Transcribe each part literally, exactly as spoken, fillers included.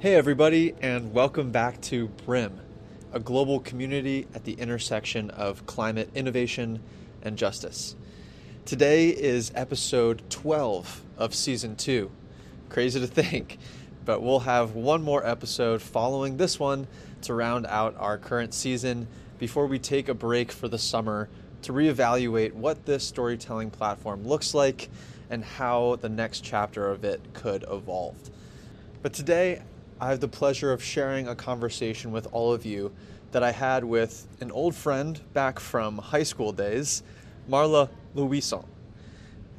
Hey everybody, and welcome back to Brym, a global community at the intersection of climate innovation and justice. Today is episode twelve of season two. Crazy to think, but we'll have one more episode following this one to round out our current season before we take a break for the summer to reevaluate what this storytelling platform looks like and how the next chapter of it could evolve. But today, I have the pleasure of sharing a conversation with all of you that I had with an old friend back from high school days, Marla Louissaint.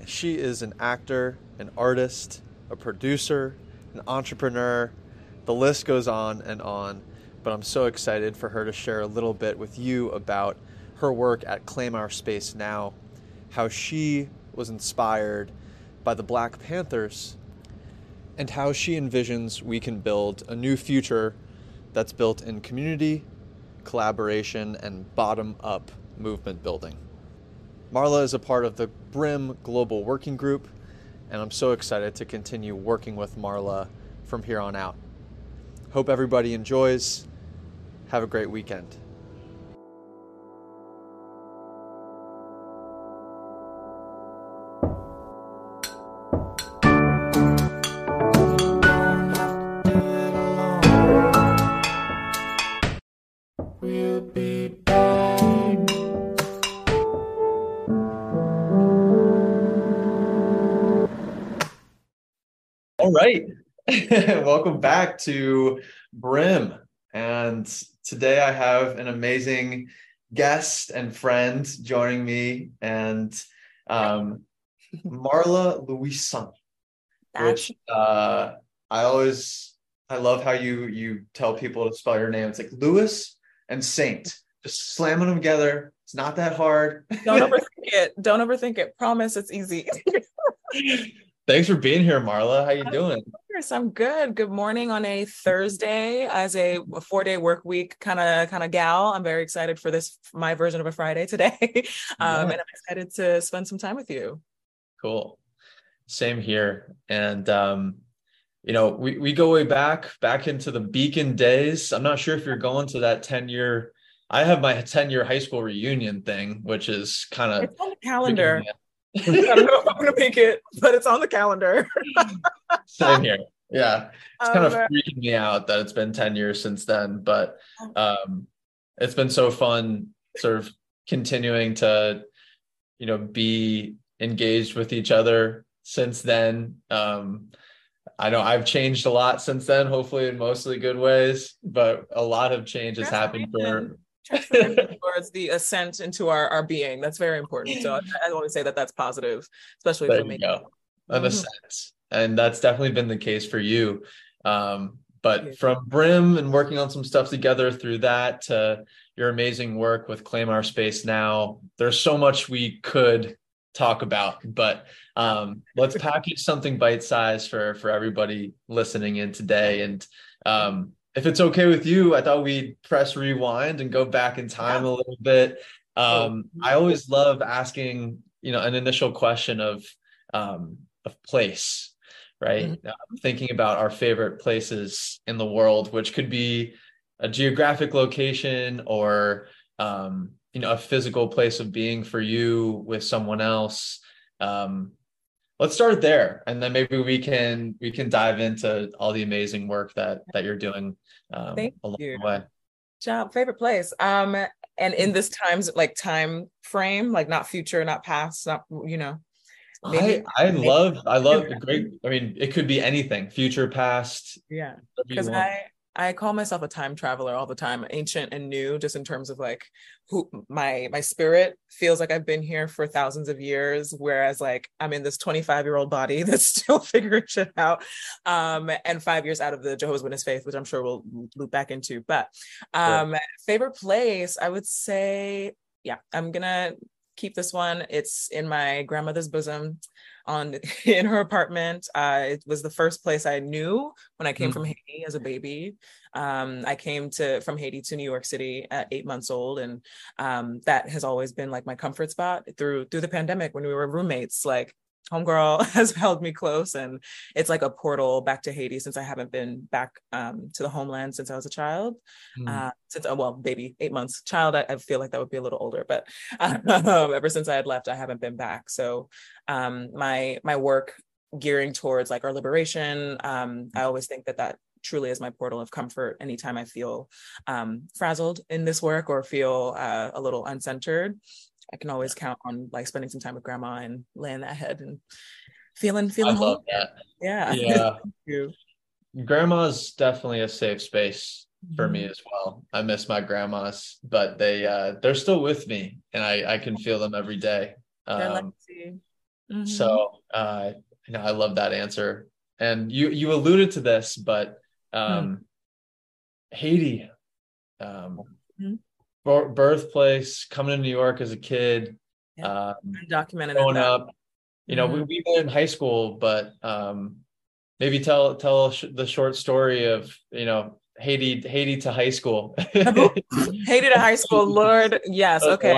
She is an actor, an artist, a producer, an entrepreneur. The list goes on and on, but I'm so excited for her to share a little bit with you about her work at Claim Our Space Now, how she was inspired by the Black Panthers, and how she envisions we can build a new future that's built in community, collaboration, and bottom-up movement building. Marla is a part of the Brym Global Working Group, and I'm so excited to continue working with Marla from here on out. Hope everybody enjoys. Have a great weekend. Right. Welcome back to Brym. And today I have an amazing guest and friend joining me, and um, Marla Louissaint, which uh, I always, I love how you, you tell people to spell your name. It's like Louis and Saint, just slamming them together. It's not that hard. Don't overthink it. Don't overthink it. Promise it's easy. Thanks for being here, Marla. How you doing? Of course, I'm good. Good morning on a Thursday as a four-day work week kind of kind of gal. I'm very excited for this, my version of a Friday today. um, yeah. And I'm excited to spend some time with you. Cool. Same here. And, um, you know, we, we go way back, back into the Beacon days. I'm not sure if you're going to that ten-year. I have my ten-year high school reunion thing, which is kind of... It's on the calendar. I don't know if I'm gonna make it, but it's on the calendar. Same here. Yeah, it's kind of um, freaking me out that it's been ten years since then, but um it's been so fun sort of continuing to, you know, be engaged with each other since then. um I know I've changed a lot since then, hopefully in mostly good ways, but a lot of change has happened for towards the ascent into our, our being. That's very important. So I, I want to say that that's positive, especially there for me. An mm-hmm. ascent, and that's definitely been the case for you. Um, but yeah. From Brym and working on some stuff together through that to your amazing work with Claim Our Space Now, there's so much we could talk about, but um, let's package something bite-sized for for everybody listening in today. And um, if it's okay with you, I thought we'd press rewind and go back in time a little bit. Um, I always love asking, you know, an initial question of um, of place, right? Mm-hmm. Uh, thinking about our favorite places in the world, which could be a geographic location or, um, you know, a physical place of being for you with someone else. Um, Let's start there, and then maybe we can we can dive into all the amazing work that that you're doing um, Thank along you. the way. Job, favorite place, um, and in this times like time frame, like not future, not past, not you know. Maybe, I I maybe. love I love the great. I mean, it could be anything, future, past. Yeah, because I I call myself a time traveler all the time, ancient and new, just in terms of like who my my spirit feels like I've been here for thousands of years, whereas like I'm in this twenty-five year old body that's still figuring shit out, um, and five years out of the Jehovah's Witness faith, which I'm sure we'll loop back into. But um, yeah. Favorite place, I would say, yeah, I'm gonna keep this one. It's in my grandmother's bosom, on in her apartment. Uh, it was the first place I knew when I came mm-hmm. from Haiti as a baby. Um, I came to from Haiti to New York City at eight months old, and um, that has always been like my comfort spot through through the pandemic when we were roommates. Like homegirl has held me close, and it's like a portal back to Haiti, since I haven't been back um, to the homeland since I was a child. Mm. Uh, since, oh, well, baby, eight months. Child, I, I feel like that would be a little older, but um, ever since I had left, I haven't been back. So um, my my work gearing towards like our liberation, um, I always think that that truly is my portal of comfort. Anytime I feel um, frazzled in this work or feel uh, a little uncentered, I can always count on like spending some time with grandma and laying that head and feeling, feeling. I love home. That. Yeah. Yeah. Thank you. Grandma's definitely a safe space for mm-hmm. me as well. I miss my grandmas, but they, uh, they're still with me, and I, I can feel them every day. Um, mm-hmm. So, uh, you know, I love that answer. And you, you alluded to this, but um, mm-hmm. Haiti, um, mm-hmm. birthplace, coming to New York as a kid, yeah. um, undocumented, growing up, you know, mm-hmm. we, we were in high school, but um, maybe tell tell sh- the short story of, you know, Haiti Haiti to high school. Haiti to high school, Lord, yes, okay.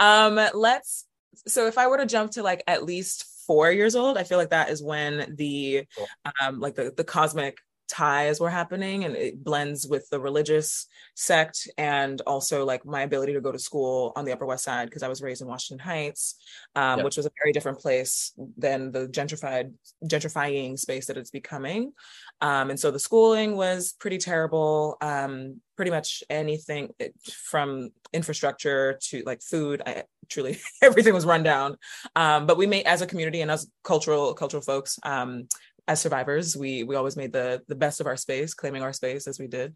um, let's. So if I were to jump to like at least four years old, I feel like that is when the cool. um, like the the cosmic ties were happening, and it blends with the religious sect and also like my ability to go to school on the Upper West Side, because I was raised in Washington Heights, um, yep. which was a very different place than the gentrified gentrifying space that it's becoming. Um, and so the schooling was pretty terrible. Um, pretty much anything from infrastructure to like food, I, truly everything was run down. Um, but we made, as a community and as cultural cultural folks, um, as survivors, we we always made the the best of our space, claiming our space as we did.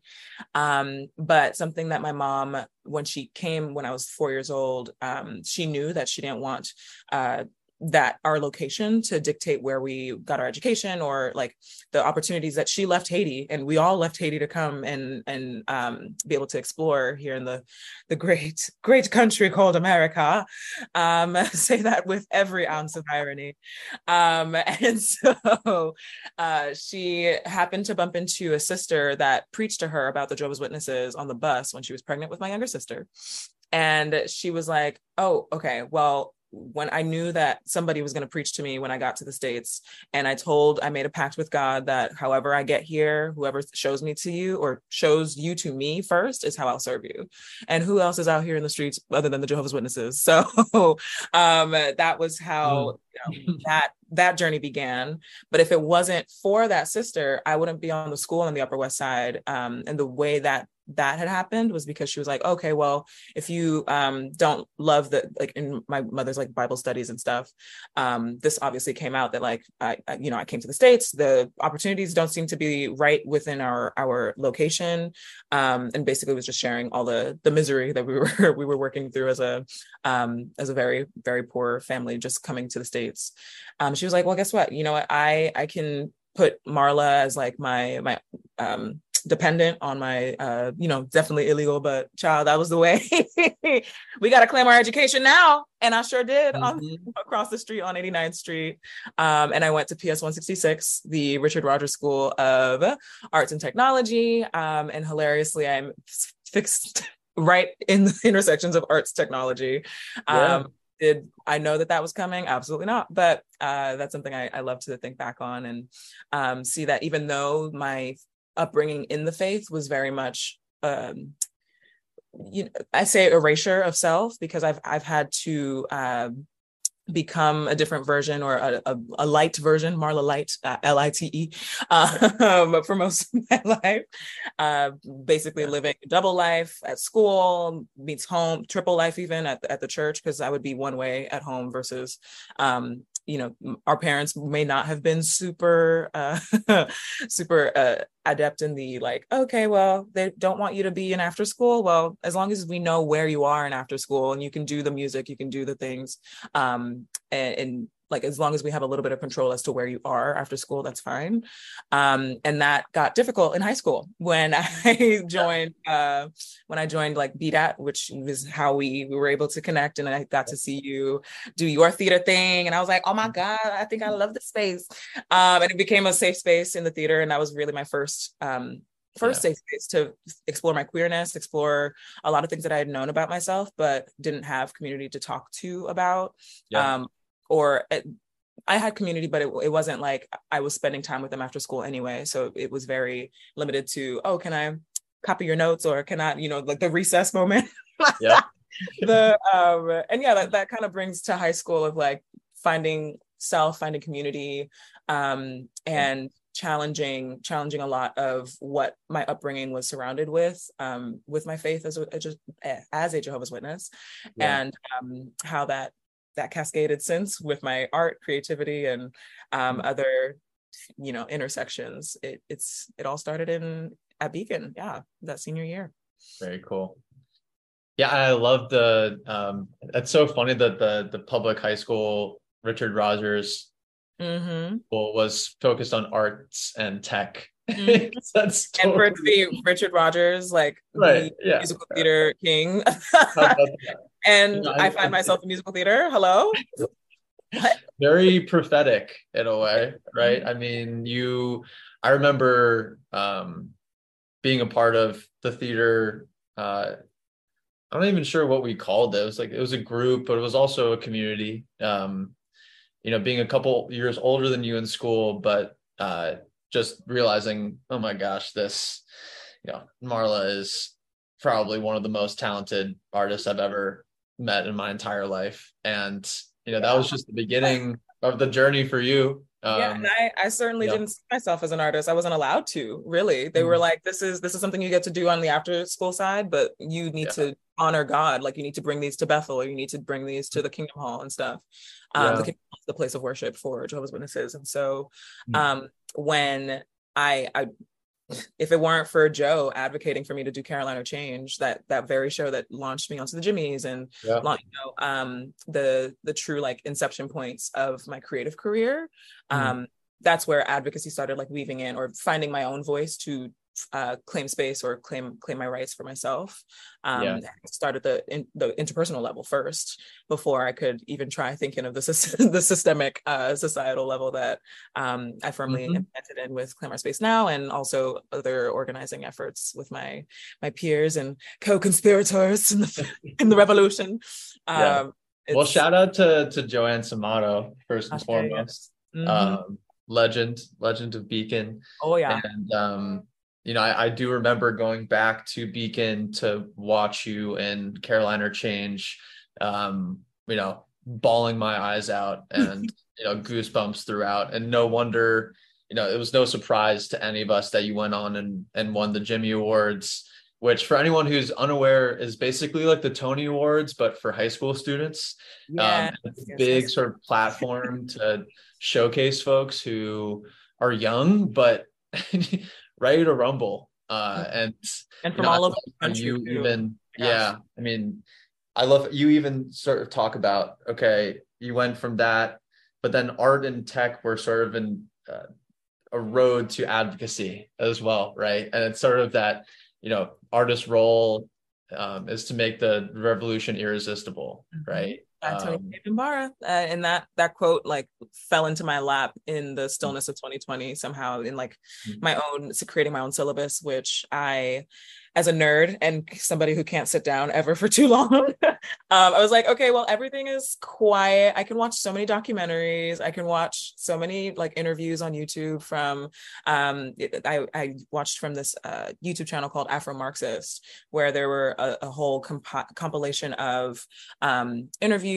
Um, but something that my mom, when she came when I was four years old, um, she knew that she didn't want uh, that our location to dictate where we got our education or like the opportunities that she left Haiti, and we all left Haiti to come and and um, be able to explore here in the the great great country called America. Um, I say that with every ounce of irony. Um, and so uh, she happened to bump into a sister that preached to her about the Jehovah's Witnesses on the bus when she was pregnant with my younger sister, and she was like, "Oh, okay, well." When I knew that somebody was going to preach to me when I got to the States, and I told, I made a pact with God that however I get here, whoever shows me to you or shows you to me first is how I'll serve you. And who else is out here in the streets other than the Jehovah's Witnesses? So um, that was how you know, that that journey began. But if it wasn't for that sister, I wouldn't be on the school on the Upper West Side. Um, and the way that that had happened was because she was like, okay, well, if you um, don't love the, like in my mother's like Bible studies and stuff, um, this obviously came out that like, I, I, you know, I came to the States, the opportunities don't seem to be right within our, our location. Um, and basically was just sharing all the, the misery that we were, we were working through as a, um, as a very, very poor family, just coming to the States. Um, she was like, well, guess what? You know what? I, I can put Marla as like my, my, um, dependent on my, uh, you know, definitely illegal, but child, that was the way. We got to claim our education now. And I sure did mm-hmm. on, across the street on eighty-ninth Street. Um, and I went to P S one sixty-six, the Richard Rogers School of Arts and Technology. Um, and hilariously, I'm fixed right in the intersections of arts technology. Yeah. Um, Did I know that that was coming? Absolutely not. But uh, that's something I, I love to think back on and um, see that even though my upbringing in the faith was very much, um, you know, I say erasure of self, because I've I've had to uh, become a different version or a, a, a light version, Marla Light, uh, L I T E, um, for most of my life. Uh, basically living a double life at school, meets home, triple life even at, at the church, because I would be one way at home versus, um, you know, our parents may not have been super, uh, super uh, adept in the like, okay, well, they don't want you to be in after school. Well, as long as we know where you are in after school and you can do the music, you can do the things. Um, and, and like, as long as we have a little bit of control as to where you are after school, that's fine. Um, and that got difficult in high school when I joined, uh, when I joined like B D A T, which was how we, we were able to connect. And I got to see you do your theater thing. And I was like, oh my God, I think I love this space. Um, and it became a safe space in the theater. And that was really my first, um, first yeah. safe space to explore my queerness, explore a lot of things that I had known about myself, but didn't have community to talk to about. Yeah. Um, or it, I had community, but it, it wasn't like I was spending time with them after school anyway. So it was very limited to, oh, can I copy your notes, or can I, you know, like the recess moment. Yeah. the um, And yeah, that, that kind of brings to high school of like finding self, finding community, um, and mm-hmm. challenging, challenging a lot of what my upbringing was surrounded with, um, with my faith as a, as a Jehovah's Witness, yeah. and um, how that, that cascaded since with my art, creativity, and um, other, you know, intersections. It, it's, it all started in at Beacon. Yeah. That senior year. Very cool. Yeah. I love the, um, that's so funny that the, the public high school, Richard Rogers mm-hmm. was focused on arts and tech. Mm-hmm. That's totally... And for the Richard Rogers, like right. the yeah. musical theater king. And no, I, I find myself in musical theater. Hello. Very prophetic in a way, right? I mean, you, I remember um, being a part of the theater. Uh, I'm not even sure what we called it. It was like, it was a group, but it was also a community. Um, you know, being a couple years older than you in school, but uh, just realizing, oh my gosh, this, you know, Marla is probably one of the most talented artists I've ever met in my entire life. And, you know, yeah. that was just the beginning of the journey for you. Um, yeah, and I, I certainly yeah. didn't see myself as an artist. I wasn't allowed to, really. They mm-hmm. were like, this is this is something you get to do on the after school side, but you need yeah. to honor God. Like, you need to bring these to Bethel, or you need to bring these to the Kingdom Hall and stuff. Um, yeah. The Kingdom Hall is the place of worship for Jehovah's Witnesses. And so um, mm-hmm. when I... I if it weren't for Joe advocating for me to do Caroline, or Change, that that very show that launched me onto the Jimmys and yeah. you know, um, the the true like inception points of my creative career, mm-hmm. um, that's where advocacy started like weaving in, or finding my own voice to uh, claim space or claim claim my rights for myself. Um, yeah. Started the in, the interpersonal level first before I could even try thinking of the the systemic uh, societal level that um, I firmly mm-hmm. implemented in with Claim Our Space Now, and also other organizing efforts with my my peers and co-conspirators in the in the revolution. Yeah. Um, well, shout out to to Joanne Samato first and okay, foremost, yes. mm-hmm. um, legend legend of Beacon. Oh yeah, and. Um, You know, I, I do remember going back to Beacon to watch you and Caroline, or Change, um, you know, bawling my eyes out and, you know, goosebumps throughout. And no wonder, you know, it was no surprise to any of us that you went on and, and won the Jimmy Awards, which for anyone who's unaware is basically like the Tony Awards, but for high school students. Yeah, um, it's a big sort of platform to showcase folks who are young, but... ready to rumble, uh, and and from you know, all over the country. You too. even, Gosh. yeah. I mean, I love you. Even sort of talk about okay, you went from that, but then art and tech were sort of in uh, a road to advocacy as well, right? And it's sort of that, you know, artist role um, is to make the revolution irresistible, mm-hmm. right? Uh, Toni Cade Bambara, uh, and that that quote like fell into my lap in the stillness of twenty twenty somehow, in like my own creating my own syllabus, which I, as a nerd and somebody who can't sit down ever for too long, um, I was like, okay, well, everything is quiet. I can watch so many documentaries. I can watch so many like interviews on YouTube from, um, I, I watched from this uh, YouTube channel called Afro Marxist, where there were a, a whole comp- compilation of um, interviews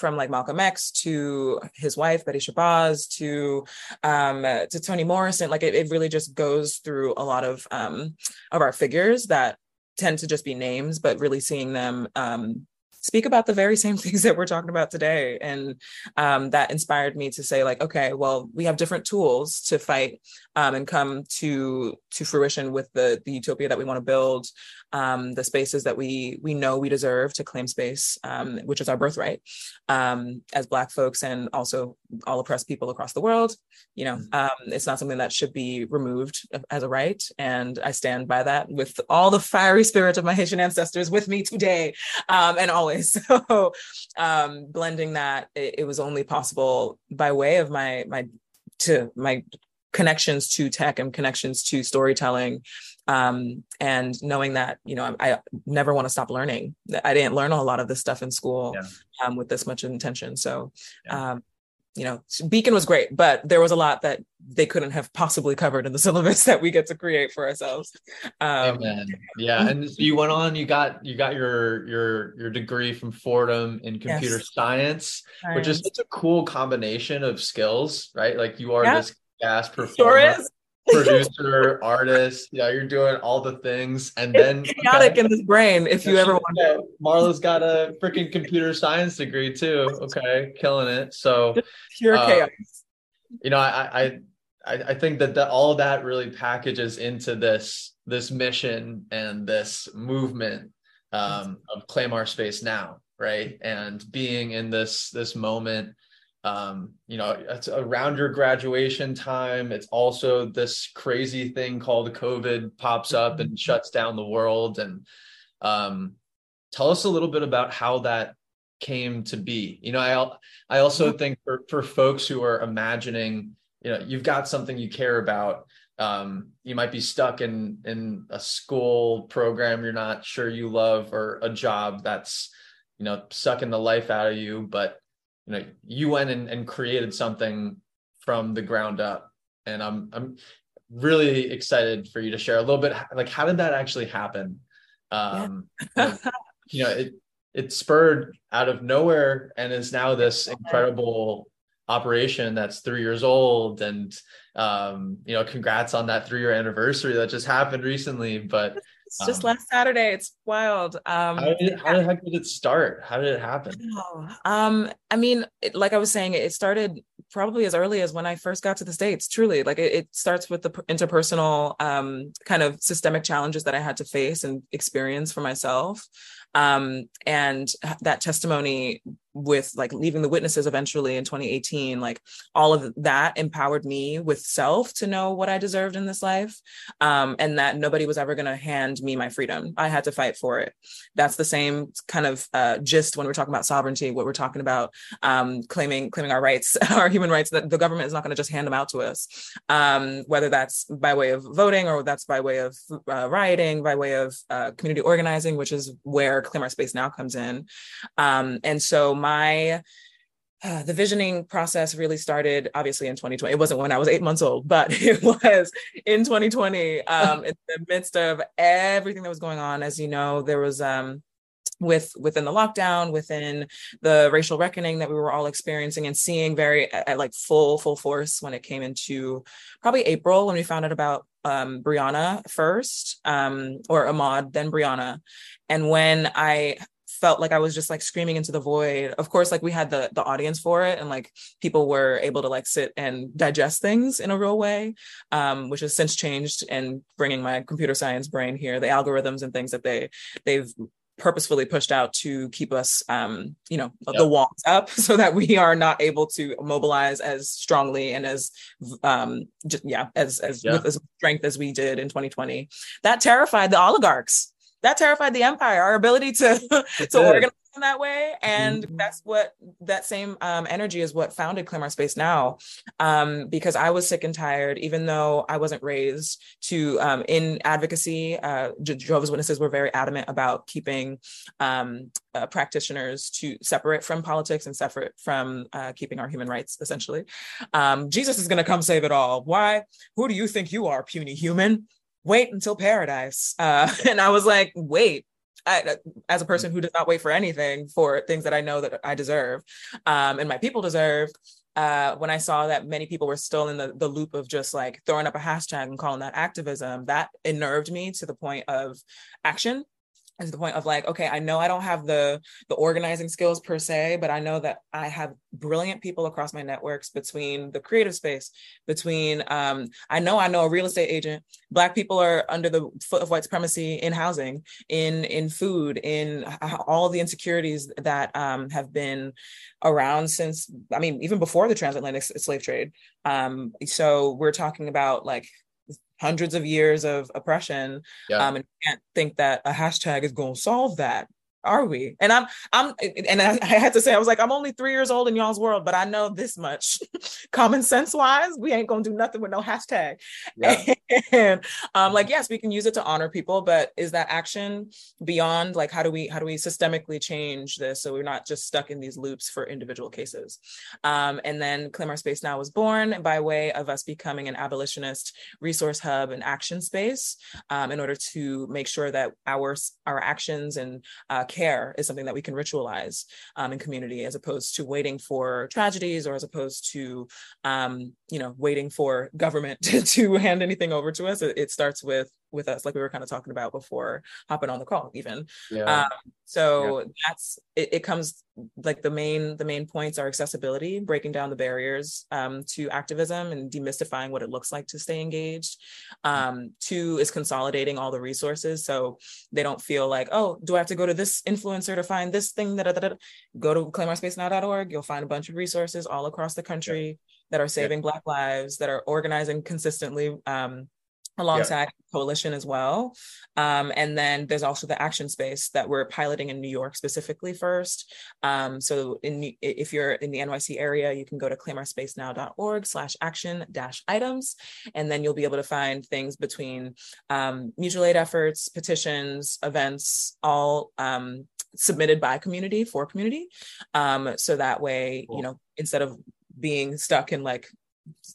from like Malcolm X to his wife, Betty Shabazz, to, um, uh, to Toni Morrison. Like it, it really just goes through a lot of, um, of our figures that that tend to just be names, but really seeing them um, speak about the very same things that we're talking about today. And um, that inspired me to say like, okay, well, we have different tools to fight um, and come to to fruition with the, the utopia that we want to build, um, the spaces that we we know we deserve to claim space, um, which is our birthright um, as Black folks and also all oppressed people across the world. You know, um, it's not something that should be removed as a right. And I stand by that with all the fiery spirit of my Haitian ancestors with me today um, and always. So um, blending that, it, it was only possible by way of my, my, to my connections to tech and connections to storytelling. Um, and knowing that, you know, I, I never want to stop learning. I didn't learn a lot of this stuff in school yeah. um, with this much intention. So yeah. um, you know, Beacon was great, but there was a lot that they couldn't have possibly covered in the syllabus that we get to create for ourselves. Um, Amen. Yeah. And so you went on, you got, you got your, your, your degree from Fordham in computer yes. science, science, which is such a cool combination of skills, right? Like you are yeah. this gas performer, sure producer, artist. Yeah. You're doing all the things. And it's then chaotic okay. in this brain. If yeah, you ever want to, Marla's got a freaking computer science degree too. Okay. Killing it. So just pure uh, chaos. You know, I, I, I think that the, all that really packages into this, this mission and this movement um, of Claim Our Space Now, right? And being in this, this moment, um, you know, it's around your graduation time. It's also this crazy thing called COVID pops up and shuts down the world. And um, tell us a little bit about how that came to be. You know, I I also think for, for folks who are imagining, you know, you've got something you care about. Um, you might be stuck in in a school program you're not sure you love, or a job that's, you know, sucking the life out of you. But you know, you went and, and created something from the ground up, and I'm I'm really excited for you to share a little bit. Like, how did that actually happen? Um, yeah. You know, it it spurred out of nowhere, and is now this incredible operation that's three years old. And um you know, congrats on that three-year anniversary that just happened recently. But it's just um, last Saturday. It's wild. Um how, did, how the heck did it start? How did it happen? um I mean, it, like I was saying, it started probably as early as when I first got to the States, truly. Like it, it starts with the interpersonal um kind of systemic challenges that I had to face and experience for myself. Um, and that testimony with like leaving the witnesses eventually in twenty eighteen, like all of that empowered me with self to know what I deserved in this life. Um, and that nobody was ever going to hand me my freedom. I had to fight for it. That's the same kind of uh, gist when we're talking about sovereignty, what we're talking about, um, claiming, claiming our rights, our human rights, that the government is not going to just hand them out to us. Um, whether that's by way of voting, or that's by way of uh, rioting, by way of uh, community organizing, which is where Claim Our Space Now comes in. Um, and so my, uh, the visioning process really started obviously in twenty twenty. It wasn't when I was eight months old, but it was in twenty twenty, um, in the midst of everything that was going on. As you know, there was, um, with within the lockdown, within the racial reckoning that we were all experiencing and seeing very at, at like full, full force when it came into probably April, when we found out about Um, Breonna first, um, or Ahmaud, then Breonna. And when I felt like I was just like screaming into the void, of course, like we had the the audience for it, and like people were able to like sit and digest things in a real way, um, which has since changed. And bringing my computer science brain here, the algorithms and things that they they've purposefully pushed out to keep us, um, you know, yep. the walls up, so that we are not able to mobilize as strongly and as, um, just, yeah, as as yeah. with as strength as we did in twenty twenty. That terrified the oligarchs. That terrified the empire. Our ability to to organize in that way, and mm-hmm. that's what that same um, energy is what founded Claim Our Space Now, um, because I was sick and tired. Even though I wasn't raised to um, in advocacy, uh, Jehovah's Witnesses were very adamant about keeping um, uh, practitioners to separate from politics and separate from uh, keeping our human rights. Essentially, um, Jesus is going to come save it all. Why? Who do you think you are, puny human? Wait until paradise. Uh, and I was like, wait, I, as a person who does not wait for anything, for things that I know that I deserve, um, and my people deserve, uh, when I saw that many people were still in the, the loop of just like throwing up a hashtag and calling that activism, that unnerved me to the point of action. Is the point of like, okay, I know I don't have the the organizing skills per se, but I know that I have brilliant people across my networks, between the creative space, between, um, I know I know a real estate agent. Black people are under the foot of white supremacy in housing, in in food, in all the insecurities that um, have been around since, I mean, even before the transatlantic slave trade. Um, so we're talking about like hundreds of years of oppression, yeah. um, and you can't think that a hashtag is going to solve that. are we? And I'm, I'm, and I, I had to say, I was like, I'm only three years old in y'all's world, but I know this much. Common sense wise, we ain't gonna do nothing with no hashtag. Yeah. And um, like, yes, we can use it to honor people, but is that action beyond? Like, how do we, how do we systemically change this so we're not just stuck in these loops for individual cases? Um, and then Claim Our Space Now was born by way of us becoming an abolitionist resource hub and action space, um, in order to make sure that our our actions and uh, care is something that we can ritualize um, in community, as opposed to waiting for tragedies, or as opposed to, um, you know, waiting for government to, to hand anything over to us. It, it starts with with us, like we were kind of talking about before hopping on the call, even. Yeah. Um, so yeah. that's it, it. Comes like the main the main points are accessibility, breaking down the barriers um, to activism and demystifying what it looks like to stay engaged. Um, two is consolidating all the resources, so they don't feel like, oh, do I have to go to this influencer to find this thing? Da, da, da, da. Go to claim our space now dot org. You'll find a bunch of resources all across the country yeah. that are saving yeah. Black lives, that are organizing consistently. Um, alongside yep. coalition as well. Um, and then there's also the action space that we're piloting in New York specifically first. Um, so in, if you're in the N Y C area, you can go to claim our space now dot org slash action dash items. And then you'll be able to find things between um, mutual aid efforts, petitions, events, all um, submitted by community for community. Um, so that way, cool. you know, instead of being stuck in like,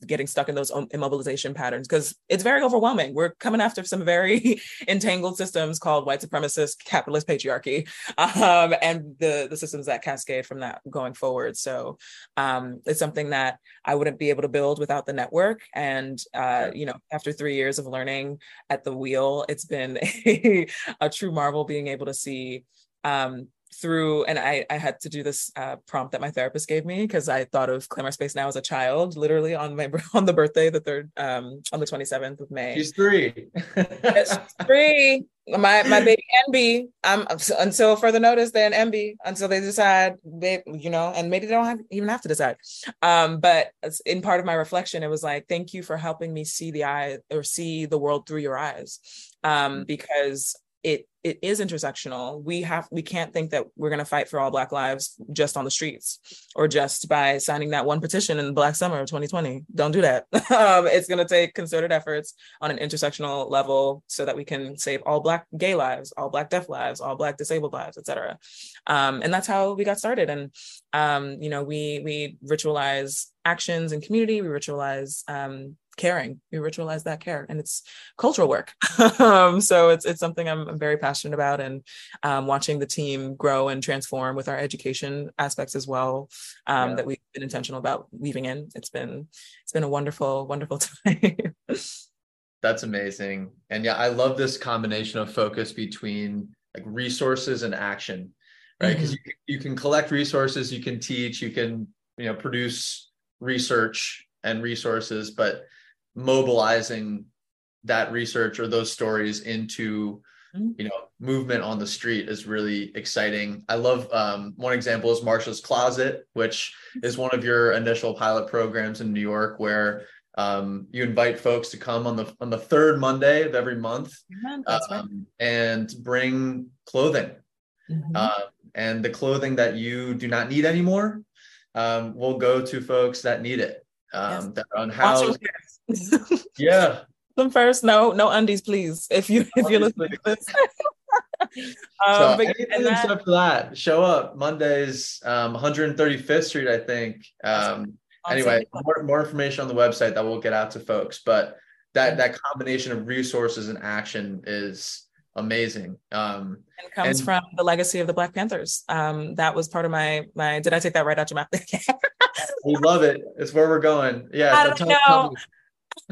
getting stuck in those immobilization patterns, because it's very overwhelming. We're coming after some very entangled systems called white supremacist, capitalist patriarchy, um, and the, the systems that cascade from that going forward. So um, it's something that I wouldn't be able to build without the network. And, uh, you know, after three years of learning at the wheel, it's been a, a true marvel being able to see um, through, and I, I had to do this uh, prompt that my therapist gave me, because I thought of Claim Our Space Now as a child, literally on my on the birthday, the third, um, on the twenty-seventh of May. She's three. She's three. My my baby M B. I'm until further notice. Then M B until they decide, they, you know, and maybe they don't have, even have to decide. Um, but in part of my reflection, it was like, thank you for helping me see the eye or see the world through your eyes, um, because. It it is intersectional. We have we can't think that we're going to fight for all Black lives just on the streets or just by signing that one petition in the Black Summer of twenty twenty. Don't do that. um, it's going to take concerted efforts on an intersectional level so that we can save all Black gay lives, all Black deaf lives, all Black disabled lives, et cetera. Um, and that's how we got started. And um, you know, we we ritualize actions in community. We ritualize. Um, caring we ritualize that care, and it's cultural work. um so it's it's something I'm, I'm very passionate about, and um watching the team grow and transform with our education aspects as well, um yeah. that we've been intentional about weaving in. It's been it's been a wonderful wonderful time. That's amazing. And yeah, I love this combination of focus between like resources and action, right? Because mm-hmm. you, you can collect resources, you can teach, you can, you know, produce research and resources, but mobilizing that research or those stories into, you know, movement on the street is really exciting. I love um, one example is Marshall's Closet, which is one of your initial pilot programs in New York, where um, you invite folks to come on the on the third Monday of every month, yeah, that's right. um, and bring clothing, mm-hmm. uh, and the clothing that you do not need anymore um, will go to folks that need it, um, yes. that are unhoused. Yeah. Some first, no, no undies, please. If you if you're listening to this. um, so anything that, except for that, show up Mondays, um, one thirty-fifth Street, I think. Um, anyway, more, more information on the website that we'll get out to folks. But that that combination of resources and action is amazing. Um, and comes and, from the legacy of the Black Panthers. Um, that was part of my my. Did I take that right out your mouth? We love it. It's where we're going. Yeah. I don't know.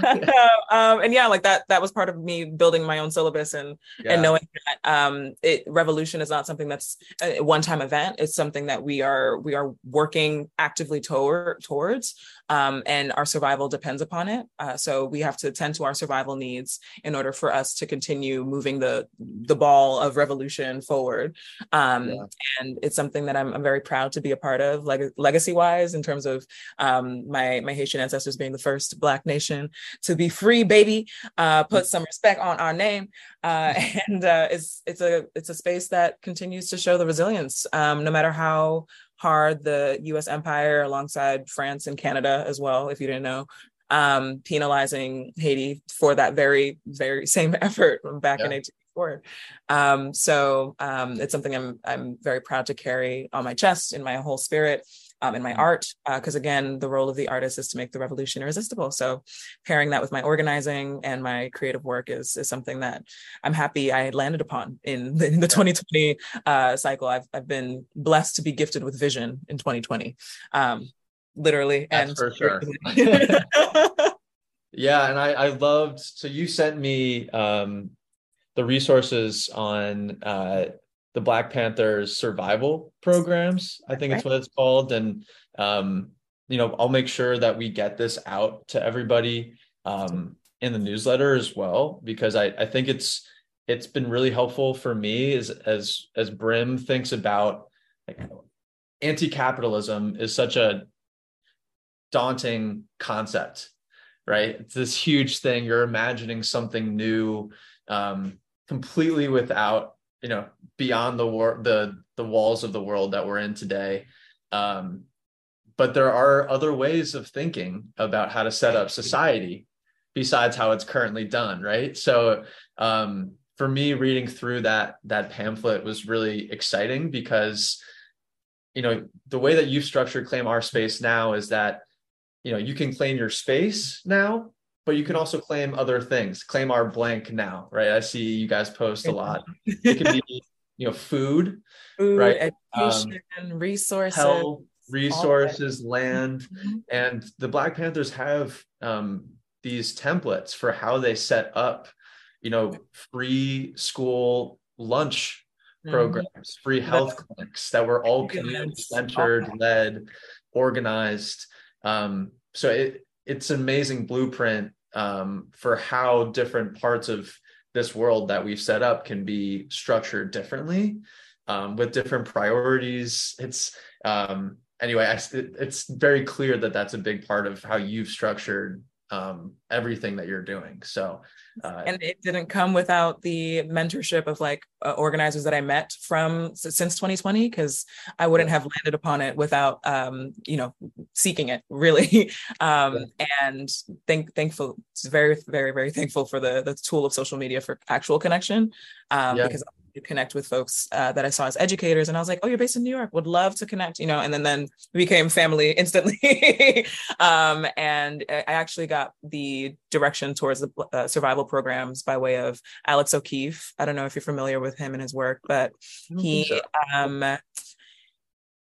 um, and yeah, like that, that was part of me building my own syllabus and, yeah. and knowing that um, it, revolution is not something that's a one-time event. It's something that we are, we are working actively toward towards um, and our survival depends upon it. Uh, so we have to attend to our survival needs in order for us to continue moving the, the ball of revolution forward. Um, yeah. And it's something that I'm, I'm very proud to be a part of leg- legacy wise in terms of um, my, my Haitian ancestors being the first Black nation to be free, baby. Uh, put some respect on our name. Uh, and uh, it's it's a it's a space that continues to show the resilience, um, no matter how hard the U S empire, alongside France and Canada as well, if you didn't know, um, penalizing Haiti for that very, very same effort back yeah. in eighteen forty-four. Um, so um, it's something I'm I'm very proud to carry on my chest, in my whole spirit, um, in my art, because uh, again, the role of the artist is to make the revolution irresistible. So pairing that with my organizing and my creative work is is something that I'm happy I landed upon in the, in the twenty twenty uh, cycle. I've I've been blessed to be gifted with vision in twenty twenty, um, literally. That's and for sure. Yeah, and I I loved. So you sent me um, the resources on. Uh, the Black Panther's survival programs, I think right. it's what it's called. And, um, you know, I'll make sure that we get this out to everybody um, in the newsletter as well, because I, I think it's, it's been really helpful for me as, as, as Brym thinks about, like, anti-capitalism is such a daunting concept, right? It's this huge thing. You're imagining something new, um, completely without, you know, beyond the war, the, the walls of the world that we're in today. Um, but there are other ways of thinking about how to set up society besides how it's currently done. Right. So um, for me, reading through that, that pamphlet was really exciting because, you know, the way that you've structured Claim Our Space Now is that, you know, you can claim your space now, but you can also claim other things. Claim our blank now, right? I see you guys post a lot. It can be, you know, food, food right? Education, um, resources, health, resources, land, mm-hmm. and the Black Panthers have um, these templates for how they set up, you know, free school lunch mm-hmm. programs, free health That's- clinics that were all community-centered, awesome. led, organized. Um, so it it's an amazing blueprint um, for how different parts of this world that we've set up can be structured differently um, with different priorities. It's um, anyway, I, it, it's very clear that that's a big part of how you've structured um, everything that you're doing. So, uh, and it didn't come without the mentorship of like uh, organizers that I met from since twenty twenty, because I wouldn't have landed upon it without, um, you know, seeking it really. um, yeah. And thank, thankful, very, very, very thankful for the, the tool of social media for actual connection. Um, yeah. Because I connect with folks uh, that I saw as educators, and I was like, oh, you're based in New York, would love to connect, you know, and then, then we became family instantly. um, and I actually got the direction towards the uh, survival programs by way of Alex O'Keefe. I don't know if you're familiar with him and his work, but he, so. um,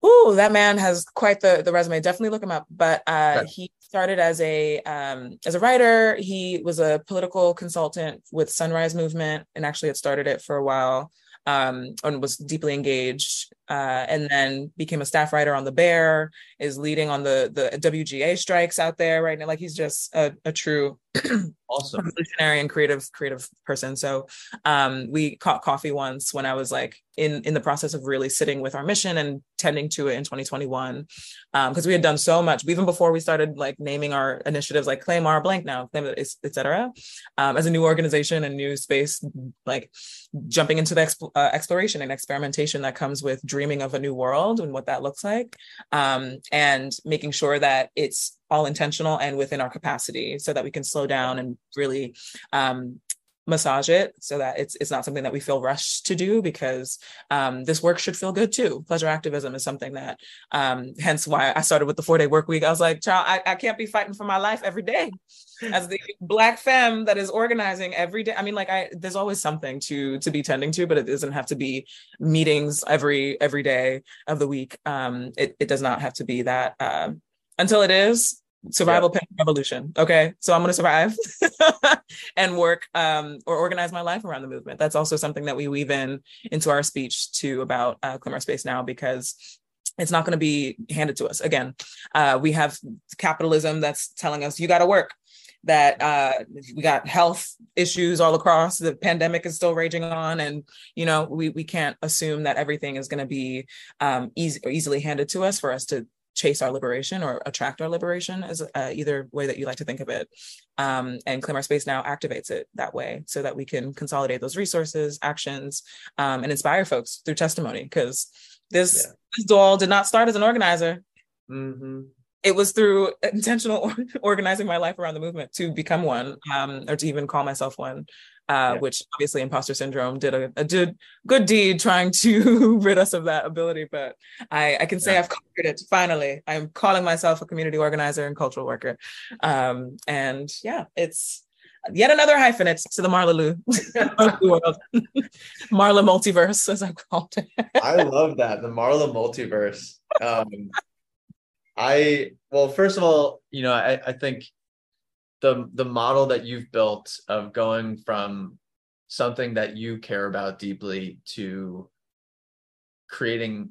ooh, that man has quite the, the resume. Definitely look him up. But uh, right. he started as a um, as a writer. He was a political consultant with Sunrise Movement, and actually had started it for a while. Um, and was deeply engaged, uh, and then became a staff writer on The Bear, is leading on the, the W G A strikes out there right now. Like, he's just a, a true awesome revolutionary and creative, creative person. So um, we caught coffee once when I was like in, in the process of really sitting with our mission and tending to it in twenty twenty-one. Um, Cause we had done so much even before we started like naming our initiatives, like Claim Our Blank Now, Claim It, et cetera. Um, as a new organization and new space, like jumping into the exp- uh, exploration and experimentation that comes with dreaming of a new world and what that looks like, um, and making sure that it's all intentional and within our capacity so that we can slow down and really um, massage it so that it's it's not something that we feel rushed to do, because um, this work should feel good too. Pleasure activism is something that, um, hence why I started with the four day work week. I was like, child, I, I can't be fighting for my life every day as the Black femme that is organizing every day. I mean, like I, there's always something to, to be tending to, but it doesn't have to be meetings every, every day of the week. Um, it, it does not have to be that, uh, until it is. Survival yeah. revolution. Okay. So I'm going to survive and work um, or organize my life around the movement. That's also something that we weave in into our speech too about uh, Claim Our Space Now, because it's not going to be handed to us. Again, uh, we have capitalism that's telling us you got to work, that uh, we got health issues all across. The pandemic is still raging on. And, you know, we, we can't assume that everything is going to be um, easy or easily handed to us for us to chase our liberation or attract our liberation, as uh, either way that you like to think of it. Um, and Claim Our Space Now activates it that way so that we can consolidate those resources, actions, um, and inspire folks through testimony. Because this, yeah. this doll did not start as an organizer. Mm-hmm. It was through intentional or- organizing my life around the movement to become one, um, or to even call myself one. Uh, yeah. Which obviously imposter syndrome did a, a did good deed trying to rid us of that ability. But I, I can say yeah. I've conquered it. Finally, I'm calling myself a community organizer and cultural worker. Um, and yeah, it's yet another hyphenate to the Marla Lou world. Marla multiverse, as I'm called it. I love that. The Marla multiverse. Um, I, well, first of all, you know, I, I think the the model that you've built of going from something that you care about deeply to creating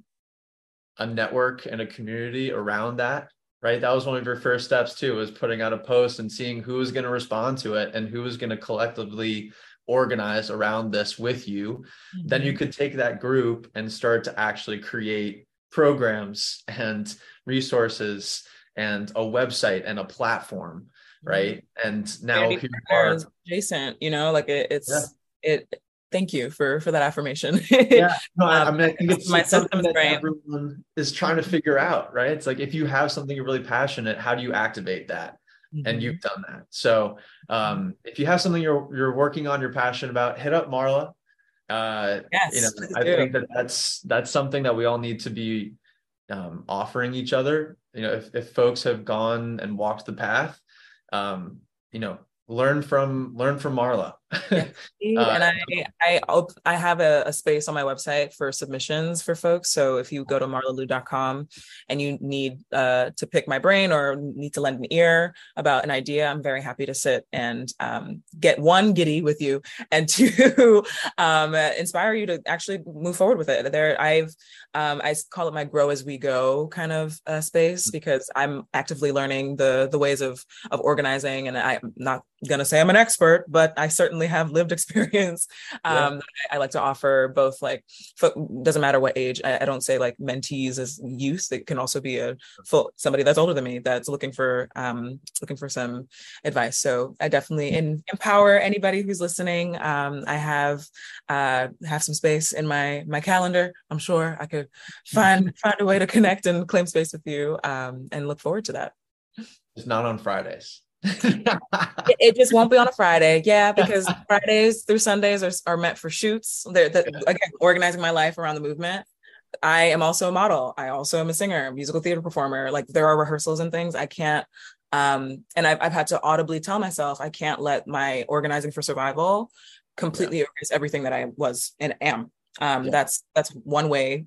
a network and a community around that, right? That was one of your first steps too, was putting out a post and seeing who was going to respond to it and who was going to collectively organize around this with you. Mm-hmm. Then you could take that group and start to actually create programs and resources and a website and a platform. Right. And now here you are. Adjacent, you know, like it, it's, yeah. it, thank you for, for that affirmation. Yeah. No, I, I mean, I think it's my symptoms, right? Everyone is trying to figure out, right? It's like, if you have something you're really passionate, how do you activate that? Mm-hmm. And you've done that. So um, if you have something you're, you're working on, you're passionate about, hit up Marla. Uh, yes, you know, I do. think that that's, that's something that we all need to be um, offering each other. You know, if, if folks have gone and walked the path, Um, you know, learn from learn from Marla. uh, and I I, op- I have a, a space on my website for submissions for folks. So if you go to marla lou dot com and you need uh, to pick my brain or need to lend an ear about an idea, I'm very happy to sit and um, get one giddy with you and to um, inspire you to actually move forward with it. There, I've um, I call it my grow as we go kind of uh, space, because I'm actively learning the the ways of of organizing, and I'm not gonna say I'm an expert, but I certainly have lived experience. Um, yeah. I, I like to offer both, like, fo- doesn't matter what age. I, I don't say like mentees as youth. It can also be a full somebody that's older than me that's looking for um, looking for some advice. So I definitely in, empower anybody who's listening. Um, I have uh, have some space in my my calendar. I'm sure I could find find a way to connect and claim space with you, um, and look forward to that. It's not on Fridays. It just won't be on a Friday. Yeah, because Fridays through Sundays are, are meant for shoots. They're, they're, again, organizing my life around the movement. I am also a model. I also am a singer, musical theater performer. Like, there are rehearsals and things. I can't, um, and I've, I've had to audibly tell myself, I can't let my organizing for survival completely yeah. erase everything that I was and am. Um, yeah. That's that's one way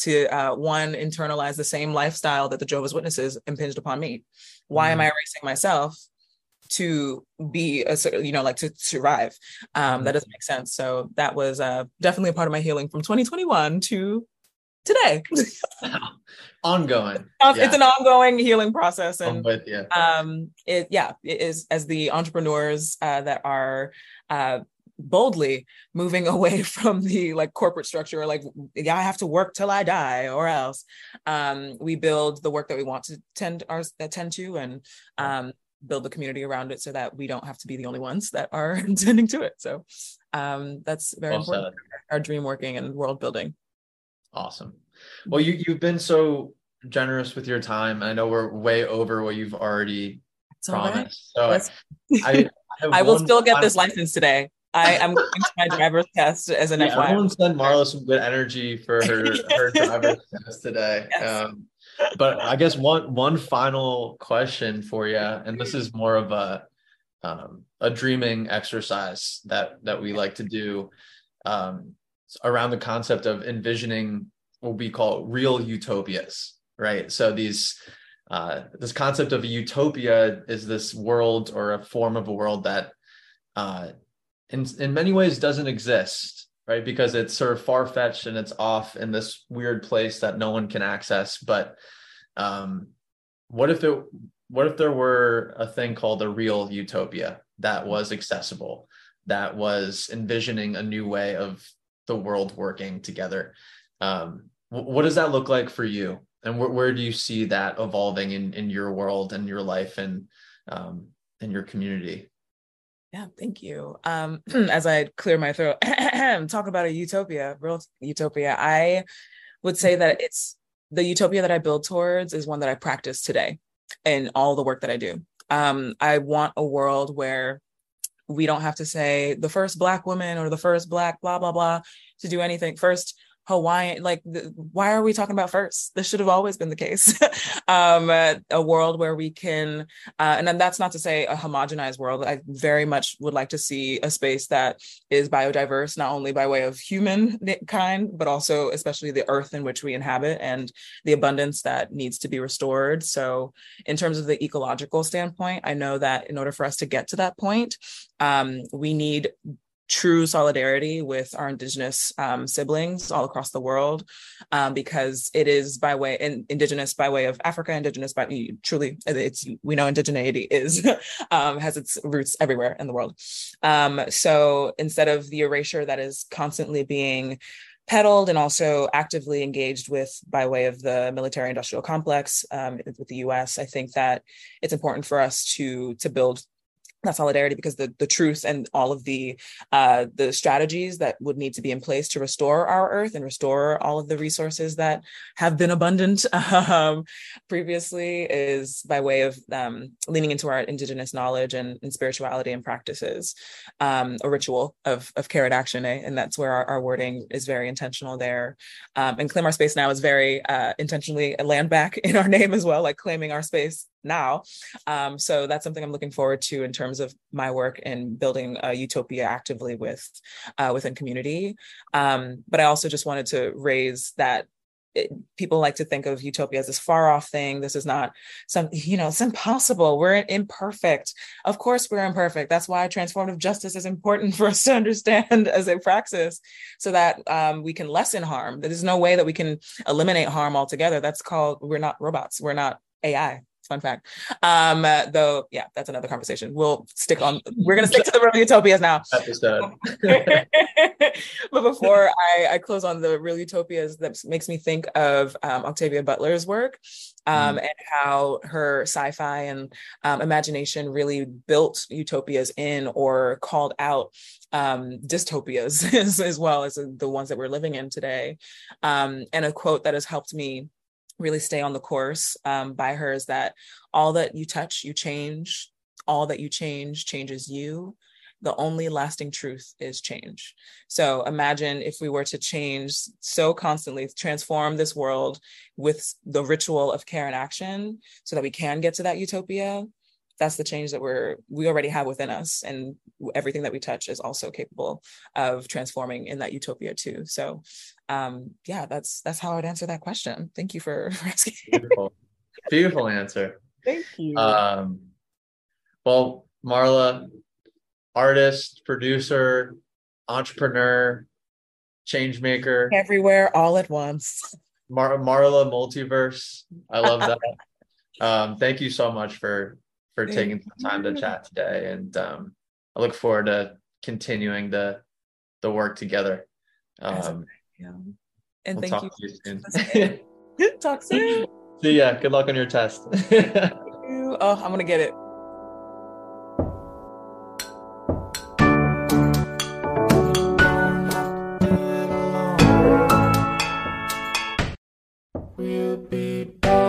to, uh, one, internalize the same lifestyle that the Jehovah's Witnesses impinged upon me. Why mm. am I erasing myself to be a, you know, like to survive? Um, that doesn't make sense. So that was uh, definitely a part of my healing from twenty twenty-one to today. Ongoing. It's yeah. an ongoing healing process. And but, yeah. Um, it, yeah, it is, as the entrepreneurs uh, that are uh, boldly moving away from the like corporate structure, or like, yeah, I have to work till I die or else, um, we build the work that we want to tend, our, tend to, and um, build the community around it so that we don't have to be the only ones that are tending to it. So um, that's very well important, our dream working and world building. Awesome. Well, you, you've been so generous with your time. I know we're way over what you've already that's promised. Right. So I, I, I will still get this license today. I am going to my driver's test as an yeah, F Y I. Everyone send Marla some good energy for her, her driver's test today. Yes. Um, But I guess one one final question for you, and this is more of a um, a dreaming exercise that that we like to do um, around the concept of envisioning what we call real utopias, right? So these uh, this concept of a utopia is this world or a form of a world that uh, in in many ways doesn't exist. Right, because it's sort of far-fetched and it's off in this weird place that no one can access. But um, what if it? What if there were a thing called a real utopia that was accessible, that was envisioning a new way of the world working together? Um, what does that look like for you? And wh- where do you see that evolving in, in your world and your life and um, in your community? Yeah, thank you. Um, as I clear my throat, talk about a utopia, real utopia. I would say that it's the utopia that I build towards is one that I practice today in all the work that I do. Um, I want a world where we don't have to say the first Black woman or the first Black blah, blah, blah to do anything. First Hawaiian, like, the, why are we talking about first? This should have always been the case. um, uh, a world where we can, uh, and then that's not to say a homogenized world. I very much would like to see a space that is biodiverse, not only by way of humankind, but also especially the earth in which we inhabit and the abundance that needs to be restored. So in terms of the ecological standpoint, I know that in order for us to get to that point, um, we need true solidarity with our Indigenous um, siblings all across the world, um, because it is by way in, Indigenous by way of Africa, Indigenous by truly it's we know indigeneity is um, has its roots everywhere in the world. Um, so instead of the erasure that is constantly being peddled and also actively engaged with by way of the military industrial complex um, with the U S, I think that it's important for us to to build that solidarity, because the, the truth and all of the uh, the strategies that would need to be in place to restore our earth and restore all of the resources that have been abundant um, previously is by way of um, leaning into our Indigenous knowledge and, and spirituality and practices, um, a ritual of of Caret Action, eh? And that's where our, our wording is very intentional there. Um, and Claim Our Space Now is very uh, intentionally a land back in our name as well, like claiming our space now. Um, so that's something I'm looking forward to in terms of my work in building a utopia actively with uh, within community. Um, but I also just wanted to raise that it, people like to think of utopia as this far off thing. This is not some, you know, it's impossible. We're imperfect. Of course we're imperfect. That's why transformative justice is important for us to understand as a praxis, so that um, we can lessen harm. There's no way that we can eliminate harm altogether. That's called, we're not robots. We're not A I. Fun fact. Um, uh, though, yeah, that's another conversation. We'll stick on, we're going to stick to the real utopias now. But before I, I close on the real utopias, that makes me think of um, Octavia Butler's work um, mm. and how her sci-fi and um, imagination really built utopias in or called out um, dystopias as, as well as the ones that we're living in today. Um, and a quote that has helped me really stay on the course um, by her is that all that you touch, you change. All that you change, changes you. The only lasting truth is change. So imagine if we were to change so constantly, transform this world with the ritual of care and action so that we can get to that utopia. That's the change that we're, we already have within us. And everything that we touch is also capable of transforming in that utopia too. So um, yeah, that's, that's how I'd answer that question. Thank you for, for asking. Beautiful, beautiful answer. Thank you. Um, well, Marla, artist, producer, entrepreneur, change maker. Everywhere, all at once. Mar- Marla Multiverse. I love that. um, thank you so much for, for taking some time to chat today. And um, I look forward to continuing the the work together. Um, yeah. And we'll thank talk you. To you soon. Talk soon. See ya. Good luck on your test. Thank you. Oh, I'm going to get it. We'll be back.